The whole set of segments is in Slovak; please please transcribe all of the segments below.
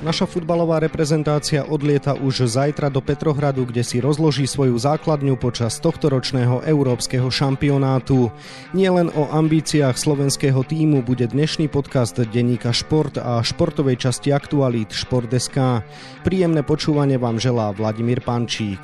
Naša futbalová reprezentácia odlieta už zajtra do Petrohradu, kde si rozloží svoju základňu počas tohtoročného európskeho šampionátu. Nielen o ambíciách slovenského tímu bude dnešný podcast denníka Šport a športovej časti aktualít Šport.sk. Príjemné počúvanie vám želá Vladimír Pančík.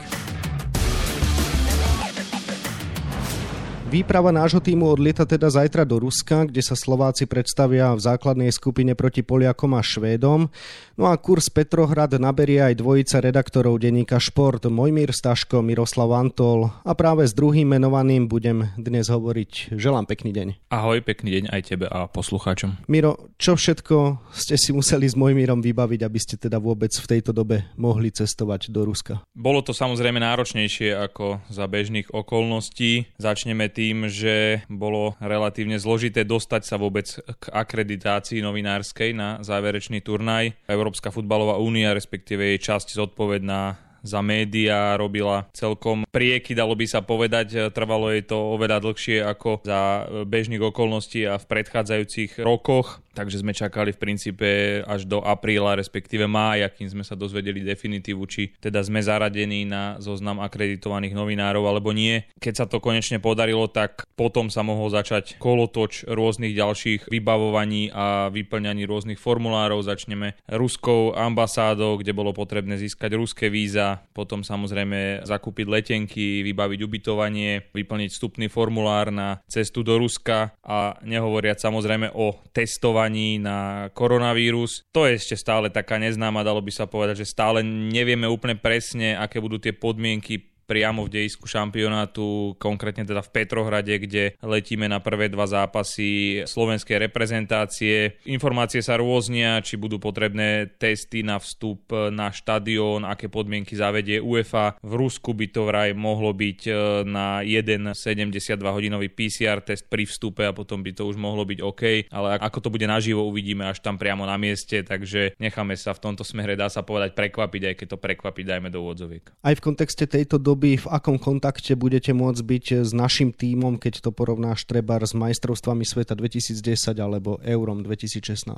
Výprava nášho tímu odlieta teda zajtra do Ruska, kde sa Slováci predstavia v základnej skupine proti Poliakom a Švédom. No a kurz Petrohrad naberie aj dvojica redaktorov denníka Šport, Mojmír Staško, Miroslav Antol. A práve s druhým menovaným budem dnes hovoriť. Želám pekný deň. Ahoj, pekný deň aj tebe a poslucháčom. Miro, čo všetko ste si museli s Mojmírom vybaviť, aby ste teda vôbec v tejto dobe mohli cestovať do Ruska? Bolo to samozrejme náročnejšie ako za bežných okolností. Začneme tým, že bolo relatívne zložité dostať sa vôbec k akreditácii novinárskej na záverečný turnaj. Európska futbalová únia, respektíve jej časť zodpovedná za médiá, robila celkom prieky, dalo by sa povedať. Trvalo jej to oveľa dlhšie ako za bežných okolností a v predchádzajúcich rokoch. Takže sme čakali v princípe až do apríla, respektíve mája, kým sme sa dozvedeli definitívu, či teda sme zaradení na zoznam akreditovaných novinárov alebo nie. Keď sa to konečne podarilo, tak potom sa mohol začať kolotoč rôznych ďalších vybavovaní a vyplňaní rôznych formulárov. Začneme ruskou ambasádou, kde bolo potrebné získať ruské víza, potom samozrejme zakúpiť letenky, vybaviť ubytovanie, vyplniť vstupný formulár na cestu do Ruska a nehovoriac samozrejme o testovaní na koronavírus. To je ešte stále taká neznáma, dalo by sa povedať, že stále nevieme úplne presne, aké budú tie podmienky priamo v dejisku šampionátu, konkrétne teda v Petrohrade, kde letíme na prvé dva zápasy slovenskej reprezentácie. Informácie sa rôznia, či budú potrebné testy na vstup na štadión, aké podmienky zavedie UEFA. V Rusku by to vraj mohlo byť na 1,72-hodinový PCR test pri vstupe a potom by to už mohlo byť OK, ale ako to bude naživo, uvidíme až tam priamo na mieste, takže necháme sa v tomto smere, dá sa povedať, prekvapiť, aj keď to prekvapiť dajme do úvodzoviek. Aj v kontexte tejto doby, v akom kontakte budete môcť byť s našim tímom, keď to porovnáš trebár s majstrovstvami sveta 2010 alebo Eurom 2016?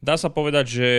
Dá sa povedať, že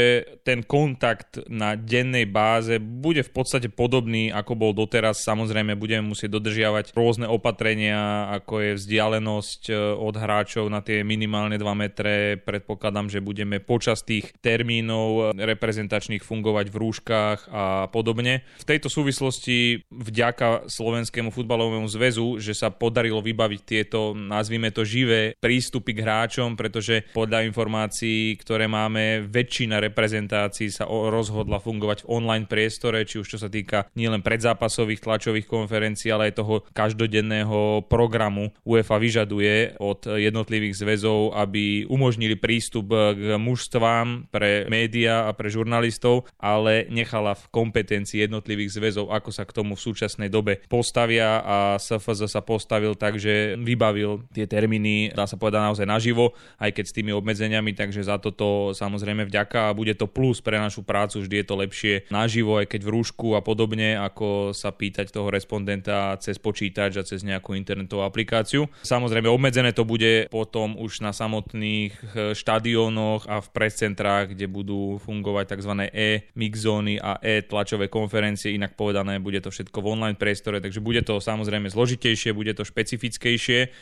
ten kontakt na dennej báze bude v podstate podobný, ako bol doteraz. Samozrejme, budeme musieť dodržiavať rôzne opatrenia, ako je vzdialenosť od hráčov na tie minimálne 2 metre. Predpokladám, že budeme počas tých termínov reprezentačných fungovať v rúškach a podobne. V tejto súvislosti vďaka Slovenskému futbalovému zväzu, že sa podarilo vybaviť tieto, nazvime to, živé prístupy k hráčom, pretože podľa informácií, ktoré máme, väčšina reprezentácií sa rozhodla fungovať v online priestore, či už čo sa týka nielen predzápasových tlačových konferencií, ale aj toho každodenného programu. UEFA vyžaduje od jednotlivých zväzov, aby umožnili prístup k mužstvám pre médiá a pre žurnalistov, ale nechala v kompetencii jednotlivých zväzov, ako sa k tomu v súčasnej dobe postavia a SFZ sa postavil tak, že vybavil tie termíny, dá sa povedať, naozaj naživo, aj keď s tými obmedzeniami, takže za toto samozrejme vďaka a bude to plus pre našu prácu, vždy je to lepšie naživo, aj keď v rúšku a podobne, ako sa pýtať toho respondenta cez počítač a cez nejakú internetovú aplikáciu. Samozrejme obmedzené to bude potom už na samotných štadiónoch a v prescentrách, kde budú fungovať tzv. e-mixzóny a e-tlačové konferencie, inak povedané, bude to všetko v online priestore, takže bude to samozrejme zložitejšie, bude to špecifickejšie,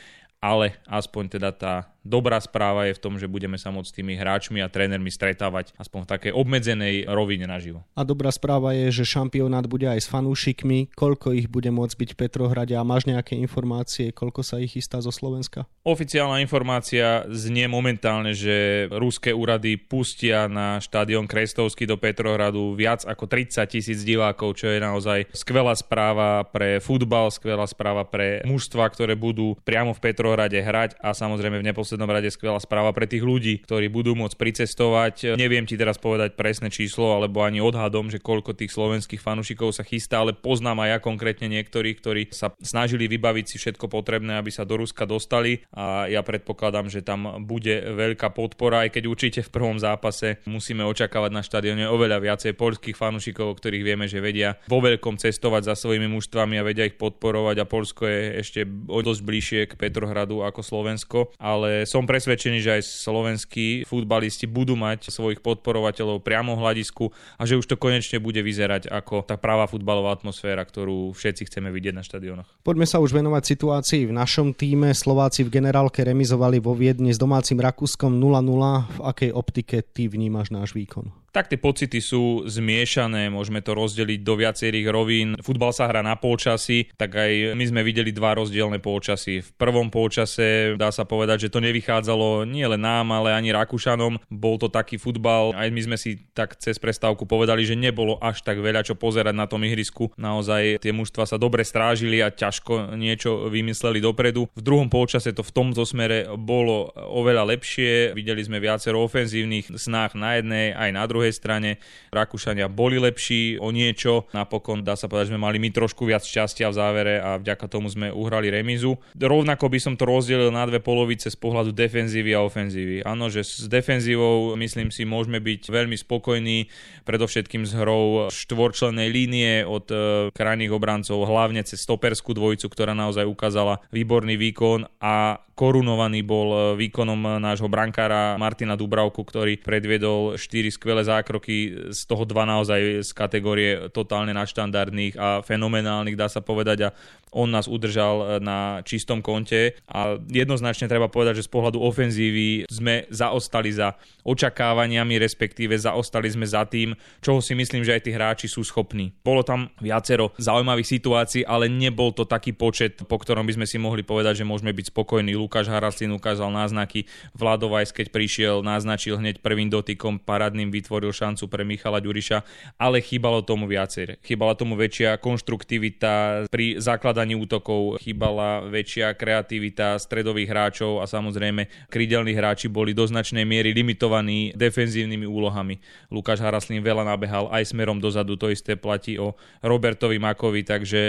ale aspoň teda tá dobrá správa je v tom, že budeme sa môcť s tými hráčmi a trénermi stretávať aspoň v takej obmedzenej rovine naživo. A dobrá správa je, že šampionát bude aj s fanúšikmi. Koľko ich bude môcť byť v Petrohrade a máš nejaké informácie, koľko sa ich chystá zo Slovenska? Oficiálna informácia znie momentálne, že ruské úrady pustia na štadión Krestovský do Petrohradu viac ako 30,000 divákov, čo je naozaj skvelá správa pre futbal, skvelá správa pre mužstva, ktoré budú priamo v Petrohrade hrať a samozrejme v v poslednom rade skvelá správa pre tých ľudí, ktorí budú môcť pricestovať. Neviem ti teraz povedať presné číslo alebo ani odhadom, že koľko tých slovenských fanúšikov sa chystá, ale poznám aj ja konkrétne niektorých, ktorí sa snažili vybaviť si všetko potrebné, aby sa do Ruska dostali a ja predpokladám, že tam bude veľká podpora, aj keď určite v prvom zápase musíme očakávať na štadióne oveľa viacej poľských fanúšikov, o ktorých vieme, že vedia vo veľkom cestovať za svojimi mužstvami a vedia ich podporovať a Poľsko je ešte o dosť bližšie k Petrohradu ako Slovensko, ale ale som presvedčený, že aj slovenskí futbalisti budú mať svojich podporovateľov priamo v hľadisku a že už to konečne bude vyzerať ako tá pravá futbalová atmosféra, ktorú všetci chceme vidieť na štadiónoch. Poďme sa už venovať situácii v našom tíme. Slováci v generálke remizovali vo Viedni s domácim Rakúskom 0-0. V akej optike ty vnímaš náš výkon? Tak tie pocity sú zmiešané, môžeme to rozdeliť do viacerých rovín. Futbal sa hrá na polčasy, tak aj my sme videli dva rozdielne polčasy. V prvom polčase dá sa povedať, že to nevychádzalo nie len nám, ale ani Rakúšanom. Bol to taký futbal, aj my sme si tak cez prestávku povedali, že nebolo až tak veľa čo pozerať na tom ihrisku. Naozaj tie mužstva sa dobre strážili a ťažko niečo vymysleli dopredu. V druhom polčase to v tomto smere bolo oveľa lepšie. Videli sme viacero ofenzívnych snách na jednej aj na druhej strane. Rakúšania boli lepší o niečo. Napokon dá sa povedať, že sme mali my trošku viac šťastia v závere a vďaka tomu sme uhrali remizu. Rovnako by som to rozdelil na dve polovice z pohľadu defenzívy a ofenzívy. Áno, že s defenzívou myslím si môžeme byť veľmi spokojní, predovšetkým s hrou štvorčlennej línie od krajných obrancov, hlavne cez stoperskú dvojicu, ktorá naozaj ukázala výborný výkon a korunovaný bol výkonom nášho brankára Martina Dubravku, ktorý predviedol 4 skvelé zákroky, z toho 2 naozaj z kategórie totálne nadštandardných a fenomenálnych, dá sa povedať, a on nás udržal na čistom konte a jednoznačne treba povedať, že z pohľadu ofenzívy sme zaostali za očakávaniami, respektíve zaostali sme za tým, čoho si myslím, že aj tí hráči sú schopní. Bolo tam viacero zaujímavých situácií, ale nebol to taký počet, po ktorom by sme si mohli povedať, že môžeme byť spokojní. Lukáš Haraslín ukázal náznaky, Vladovajs, keď prišiel, naznačil hneď prvým dotykom, parádnym vytvoril šancu pre Michala Ďuriša, ale chýbalo tomu viacej. Chýbala tomu väčšia konštruktivita pri zakladaní útokov, chýbala väčšia kreativita stredových hráčov a samozrejme krídelní hráči boli do značnej miery limitovaní defenzívnymi úlohami. Lukáš Haraslín veľa nabehal aj smerom dozadu, to isté platí o Robertovi Makovi, takže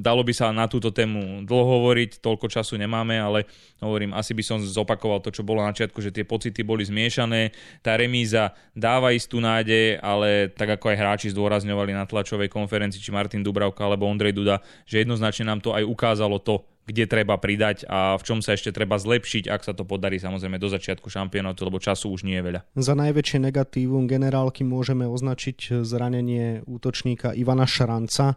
dalo by sa na túto tému dlho hovoriť, toľko času nemáme, ale hovorím, asi by som zopakoval to, čo bolo na začiatku, že tie pocity boli zmiešané, tá remíza dáva istú nádej, ale tak ako aj hráči zdôrazňovali na tlačovej konferencii, či Martin Dubravka alebo Andrej Duda, že jednoznačne nám to aj ukázalo to, kde treba pridať a v čom sa ešte treba zlepšiť, ak sa to podarí samozrejme do začiatku šampionátu, lebo času už nie je veľa. Za najväčšie negatívum generálky môžeme označiť zranenie útočníka Ivana Šranca.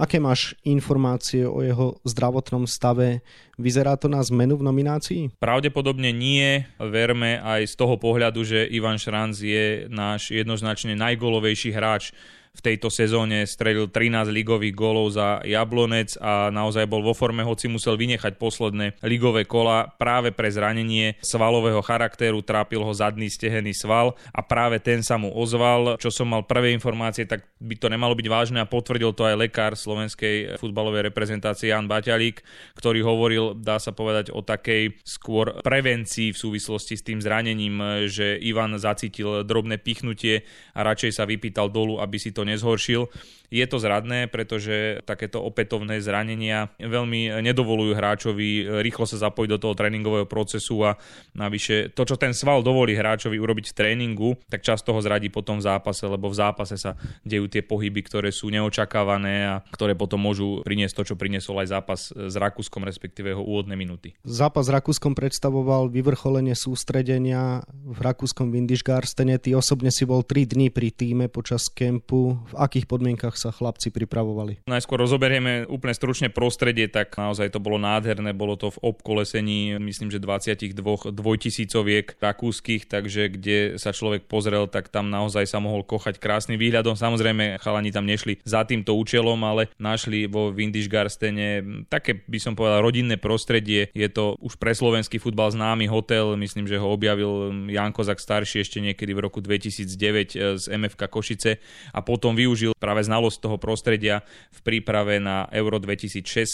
Aké máš informácie o jeho zdravotnom stave? Vyzerá to na zmenu v nominácii? Pravdepodobne nie. Verme aj z toho pohľadu, že Ivan Šranc je náš jednoznačne najgólovejší hráč. V tejto sezóne strelil 13 ligových gólov za Jablonec a naozaj bol vo forme, hoci musel vynechať posledné ligové kola práve pre zranenie svalového charakteru, trápil ho zadný stehenný sval a práve ten sa mu ozval. Čo som mal prvé informácie, tak by to nemalo byť vážne a potvrdil to aj lekár slovenskej futbalovej reprezentácie Ján Baťalík, ktorý hovoril, dá sa povedať, o takej skôr prevencii v súvislosti s tým zranením, že Ivan zacítil drobné pichnutie a radšej sa vypýtal dolu, aby si to nezhoršil. Je to zradné, pretože takéto opätovné zranenia veľmi nedovolujú hráčovi rýchlo sa zapojiť do toho tréningového procesu a navyše to, čo ten sval dovolí hráčovi urobiť v tréningu, tak často ho zradí potom v zápase, lebo v zápase sa dejú tie pohyby, ktoré sú neočakávané a ktoré potom môžu priniesť to, čo priniesol aj zápas s Rakúskom, respektíve jeho úvodné minúty. Zápas s Rakúskom predstavoval vyvrcholenie sústredenia v rakúskom Windisch-Garstene. Ty osobne si bol 3 dni pri tíme počas kempu. V akých podmienkach sa chlapci pripravovali? Najskôr rozoberieme úplne stručne prostredie, tak naozaj to bolo nádherné, bolo to v obkolesení, myslím, že 22 dvojtisícoviek rakúskych, takže kde sa človek pozrel, tak tam naozaj sa mohol kochať krásnym výhľadom. Samozrejme, chalani tam nešli za týmto účelom, ale našli vo Windisch-Garstene také, by som povedal, rodinné prostredie. Je to už pre slovenský futbal známy hotel, myslím, že ho objavil Ján Kozak starší ešte niekedy v roku 2009 z MFK Košice a potom využil práve znalosť z toho prostredia v príprave na EURO 2016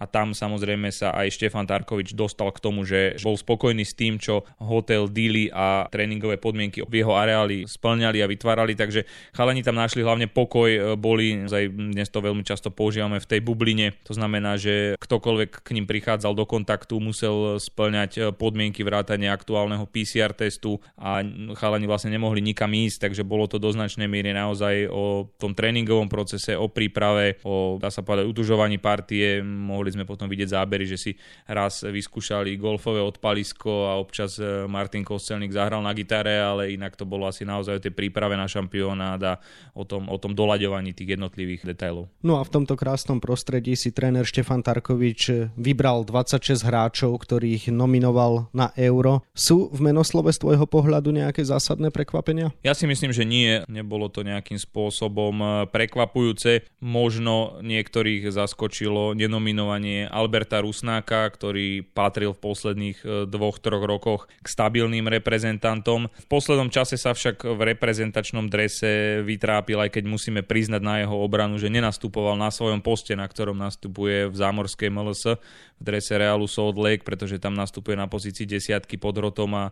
a tam samozrejme sa aj Štefan Tarkovič dostal k tomu, že bol spokojný s tým, čo hotel, díly a tréningové podmienky v jeho areáli splňali a vytvárali, takže chalani tam našli hlavne pokoj, boli, dnes to veľmi často používame, v tej bubline, to znamená, že ktokoľvek k ním prichádzal do kontaktu, musel splňať podmienky vrátane aktuálneho PCR testu a chalani vlastne nemohli nikam ísť, takže bolo to do značnej miery naozaj naozaj o tom tréningovom procese, o príprave, o, dá sa povedať, utužovaní partie. Mohli sme potom vidieť zábery, že si raz vyskúšali golfové odpalisko a občas Martin Kostelnik zahral na gitare, ale inak to bolo asi naozaj o tej príprave na šampionát a o tom doľaďovaní tých jednotlivých detailov. No a v tomto krásnom prostredí si tréner Štefan Tarkovič vybral 26 hráčov, ktorých nominoval na Euro. Sú v menoslove z tvojho pohľadu nejaké zásadné prekvapenia? Ja si myslím, že nie. Nebolo to nejakým spôsobom prekvapujúce. Možno niektorých zaskočilo nenominovanie Alberta Rusnáka, ktorý patril v posledných 2-3 rokoch k stabilným reprezentantom. V poslednom čase sa však v reprezentačnom drese vytrápil, aj keď musíme priznať na jeho obranu, že nenastupoval na svojom poste, na ktorom nastupuje v zámorskej MLS v drese Realu Salt Lake, pretože tam nastupuje na pozícii 10 pod rotom a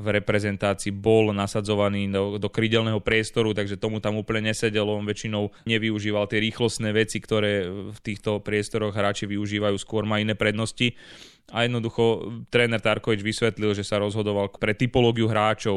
v reprezentácii bol nasadzovaný do krídelného priestoru, takže tomu tam úplne nesedelo. On väčšinou nevyužíval tie rýchlostné veci, ktoré v týchto priestoroch hráči využívajú, skôr má iné prednosti. A jednoducho tréner Tarkovič vysvetlil, že sa rozhodoval pre typológiu hráčov,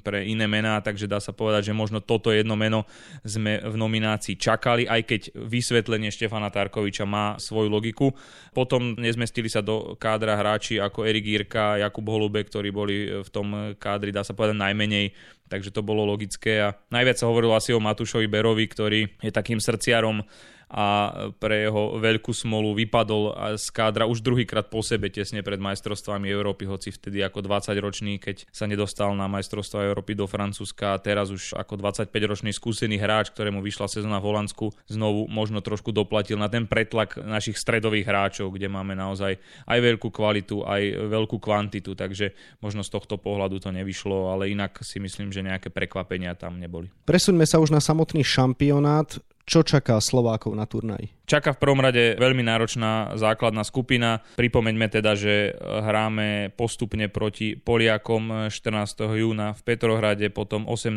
pre iné mená, takže dá sa povedať, že možno toto jedno meno sme v nominácii čakali, aj keď vysvetlenie Štefana Tarkoviča má svoju logiku. Potom nezmestili sa do kádra hráči ako Erik Jirka, Jakub Holubek, ktorí boli v tom kádri, dá sa povedať, najmenej. Takže to bolo logické a najviac sa hovorilo asi o Matúšovi Berovi, ktorý je takým srdciarom a pre jeho veľkú smolu vypadol z kádra už druhýkrát po sebe tesne pred majstrovstvami Európy, hoci vtedy ako 20-ročný, keď sa nedostal na majstrovstvá Európy do Francúzska, a teraz už ako 25-ročný skúsený hráč, ktorému vyšla sezóna v Holandsku, znovu možno trošku doplatil na ten pretlak našich stredových hráčov, kde máme naozaj aj veľkú kvalitu, aj veľkú kvantitu, takže možno z tohto pohľadu to nevyšlo, ale inak si myslím, že nejaké prekvapenia tam neboli. Presuňme sa už na samotný šampionát. Čo čaká Slovákov na turnaji? Čaká v prvom rade veľmi náročná základná skupina. Pripomeňme teda, že hráme postupne proti Poliakom 14. júna v Petrohrade, potom 18.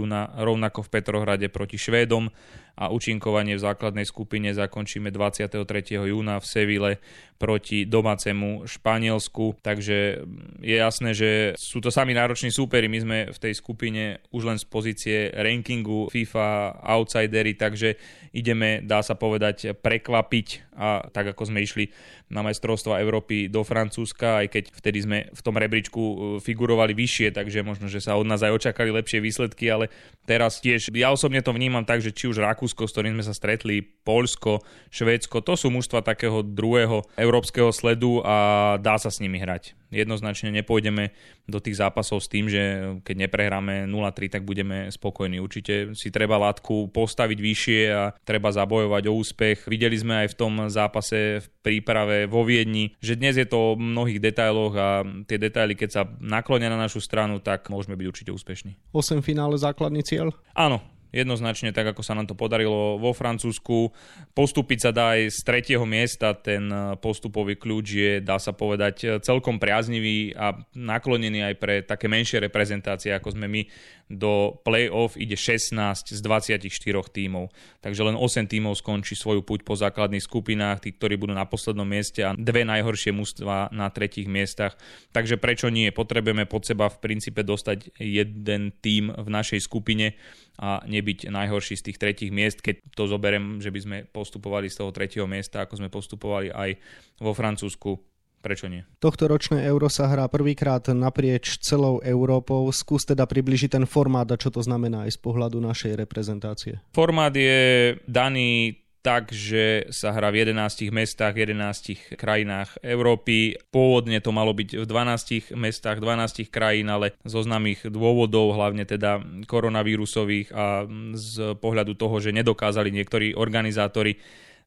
júna rovnako v Petrohrade proti Švédom a účinkovanie v základnej skupine zakončíme 23. júna v Seville proti domácemu Španielsku. Takže je jasné, že sú to sami nároční súperi. My sme v tej skupine už len z pozície rankingu FIFA outsideri, takže ideme, dá sa povedať, prekvapiť, a tak ako sme išli na majstrovstvá Európy do Francúzska, aj keď vtedy sme v tom rebríčku figurovali vyššie, takže možno, že sa od nás aj očakali lepšie výsledky, ale teraz tiež, ja osobne to vnímam tak, že či už Rakúsko, s ktorým sme sa stretli, Poľsko, Švédsko, to sú mužstva takého druhého európskeho sledu a dá sa s nimi hrať. Jednoznačne nepôjdeme do tých zápasov s tým, že keď neprehráme 0-3, tak budeme spokojní. Určite si treba látku postaviť vyššie a treba zabojovať o úspech. Videli sme aj v tom zápase v príprave vo Viedni, že dnes je to o mnohých detailoch a tie detaily, keď sa naklonia na našu stranu, tak môžeme byť určite úspešní. 8 finále základný cieľ? Áno. Jednoznačne, tak ako sa nám to podarilo vo Francúzsku. Postúpiť sa dá aj z 3. miesta, ten postupový kľúč je, dá sa povedať, celkom priaznivý a naklonený aj pre také menšie reprezentácie, ako sme my. Do play-off ide 16 z 24 tímov. Takže len 8 tímov skončí svoju púť po základných skupinách, tí, ktorí budú na poslednom mieste a dve najhoršie mužstvá na 3. miestach. Takže prečo nie? Potrebujeme pod seba v princípe dostať jeden tím v našej skupine a nebyť najhorší z tých 3 miest, keď to zoberiem, že by sme postupovali z toho 3. miesta, ako sme postupovali aj vo Francúzsku. Prečo nie? Tohtoročné Euro sa hrá prvýkrát naprieč celou Európou. Skús teda približiť ten formát a čo to znamená aj z pohľadu našej reprezentácie. Formát je daný takže sa hrá v 11 mestách, 11 krajinách Európy. Pôvodne to malo byť v 12 mestách, 12 krajín, ale zo známych dôvodov, hlavne teda koronavírusových a z pohľadu toho, že nedokázali niektorí organizátori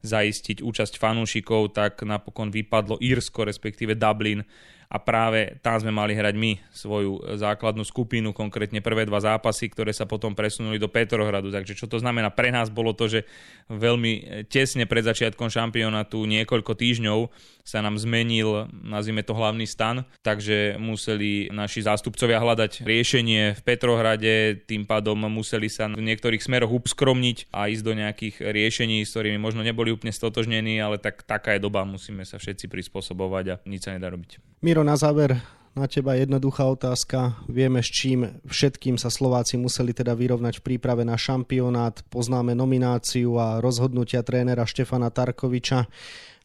zaistiť účasť fanúšikov, tak napokon vypadlo Írsko, respektíve Dublin, a práve tam sme mali hrať my svoju základnú skupinu, konkrétne prvé dva zápasy, ktoré sa potom presunuli do Petrohradu. Takže čo to znamená? Pre nás bolo to, že veľmi tesne pred začiatkom šampionátu niekoľko týždňov sa nám zmenil, nazvime to, hlavný stan, takže museli naši zástupcovia hľadať riešenie v Petrohrade, tým pádom museli sa v niektorých smeroch upskromniť a ísť do nejakých riešení, s ktorými možno neboli úplne stotožnení, ale taká je doba, musíme sa všetci prispôsobovať a nič sa nedá robiť. Na záver, na teba jednoduchá otázka. Vieme, s čím všetkým sa Slováci museli teda vyrovnať v príprave na šampionát. Poznáme nomináciu a rozhodnutia trénera Štefana Tarkoviča.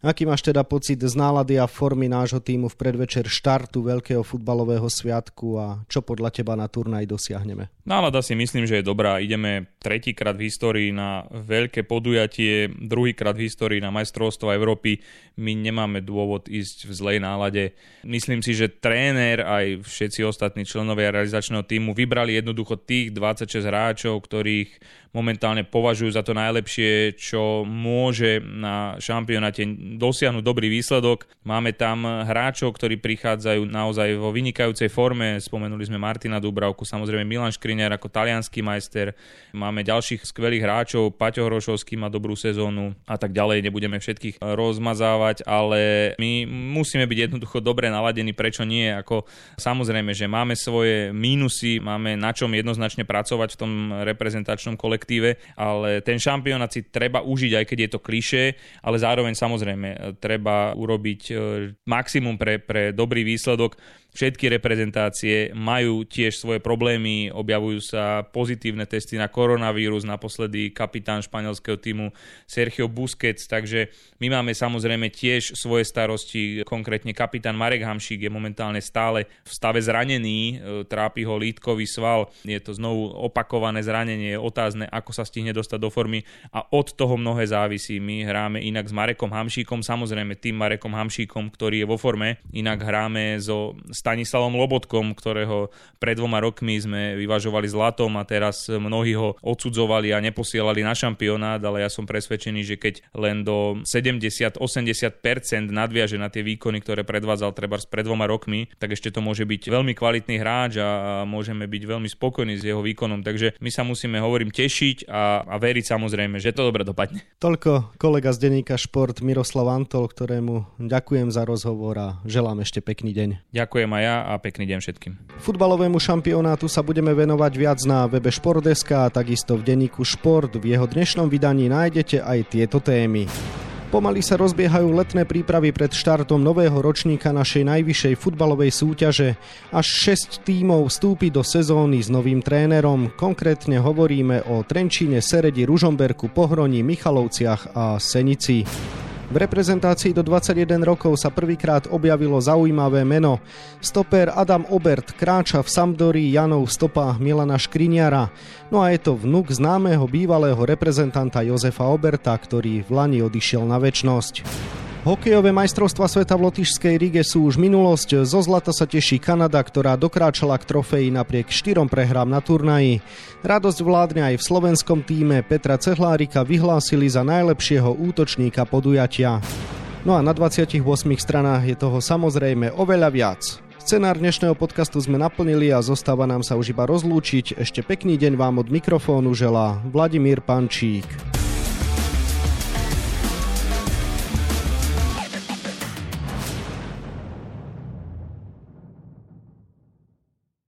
Aký máš teda pocit z nálady a formy nášho tímu v predvečer štartu veľkého futbalového sviatku a čo podľa teba na turnaj dosiahneme? Nálada si myslím, že je dobrá. Ideme tretíkrát v histórii na veľké podujatie, druhýkrát v histórii na majstrovstvo Európy. My nemáme dôvod ísť v zlej nálade. Myslím si, že tréner aj všetci ostatní členovia realizačného tímu vybrali jednoducho tých 26 hráčov, ktorých momentálne považujú za to najlepšie, čo môže na šampionáte dosiahnuť dobrý výsledok. Máme tam hráčov, ktorí prichádzajú naozaj vo vynikajúcej forme. Spomenuli sme Martina Dubravku, samozrejme Milan Škriniar ako taliansky majster. Máme ďalších skvelých hráčov, Paťo Hrošovský má dobrú sezónu a tak ďalej. Nebudeme všetkých rozmazávať, ale my musíme byť jednoducho dobre naladení, prečo nie? Ako samozrejme, že máme svoje mínusy, máme na čom jednoznačne pracovať v tom reprezentačnom kolektíve, ale ten šampionát si treba užiť, aj keď je to klišé, ale zároveň samozrejme treba urobiť maximum pre dobrý výsledok. Všetky reprezentácie majú tiež svoje problémy, objavujú sa pozitívne testy na koronavírus, naposledy kapitán španielského tímu Sergio Busquets, takže my máme samozrejme tiež svoje starosti, konkrétne kapitán Marek Hamšík je momentálne stále v stave zranený, trápi ho lítkový sval, je to znovu opakované zranenie, je otázne, ako sa stihne dostať do formy a od toho mnohé závisí. My hráme inak s Marekom Hamšíkom, samozrejme tým Marekom Hamšíkom, ktorý je vo forme, inak hráme so Stanislavom Lobotkom, ktorého pred 2 rokmi sme vyvažovali zlatom a teraz mnohí ho odsudzovali a neposielali na šampionát, ale ja som presvedčený, že keď len do 70-80% nadviaže na tie výkony, ktoré predvádzal trebárs pred 2 rokmi, tak ešte to môže byť veľmi kvalitný hráč a môžeme byť veľmi spokojní s jeho výkonom. Takže my sa musíme, hovorím, tešiť a veriť samozrejme, že to dobre dopadne. Toľko kolega z denníka Šport Miroslav Antol, ktorému ďakujem za rozhovor a želám ešte pekný deň. Ďakujem a ja a pekný deň všetkým. Futbalovému šampionátu sa budeme venovať viac na webe Športdeska a takisto v denníku Šport. V jeho dnešnom vydaní nájdete aj tieto témy. Pomaly sa rozbiehajú letné prípravy pred štartom nového ročníka našej najvyššej futbalovej súťaže. Až 6 tímov vstúpi do sezóny s novým trénerom. Konkrétne hovoríme o Trenčíne, Seredi, Ružomberku, Pohroni, Michalovciach a Senici. V reprezentácii do 21 rokov sa prvýkrát objavilo zaujímavé meno. Stoper Adam Obert kráča v Sampdorii Janov v stopách Milana Škriniara. No a je to vnuk známeho bývalého reprezentanta Jozefa Oberta, ktorý v lani odišiel na večnosť. Hokejové majstrovstvá sveta v lotyšskej Rige sú už minulosť. Zo zlata sa teší Kanada, ktorá dokráčala k trofeji napriek 4 prehrám na turnaji. Radosť vládne aj v slovenskom tíme. Petra Cehlárika vyhlásili za najlepšieho útočníka podujatia. No a na 28 stranách je toho samozrejme oveľa viac. Scenár dnešného podcastu sme naplnili a zostáva nám sa už iba rozlúčiť. Ešte pekný deň vám od mikrofónu želá Vladimír Pančík.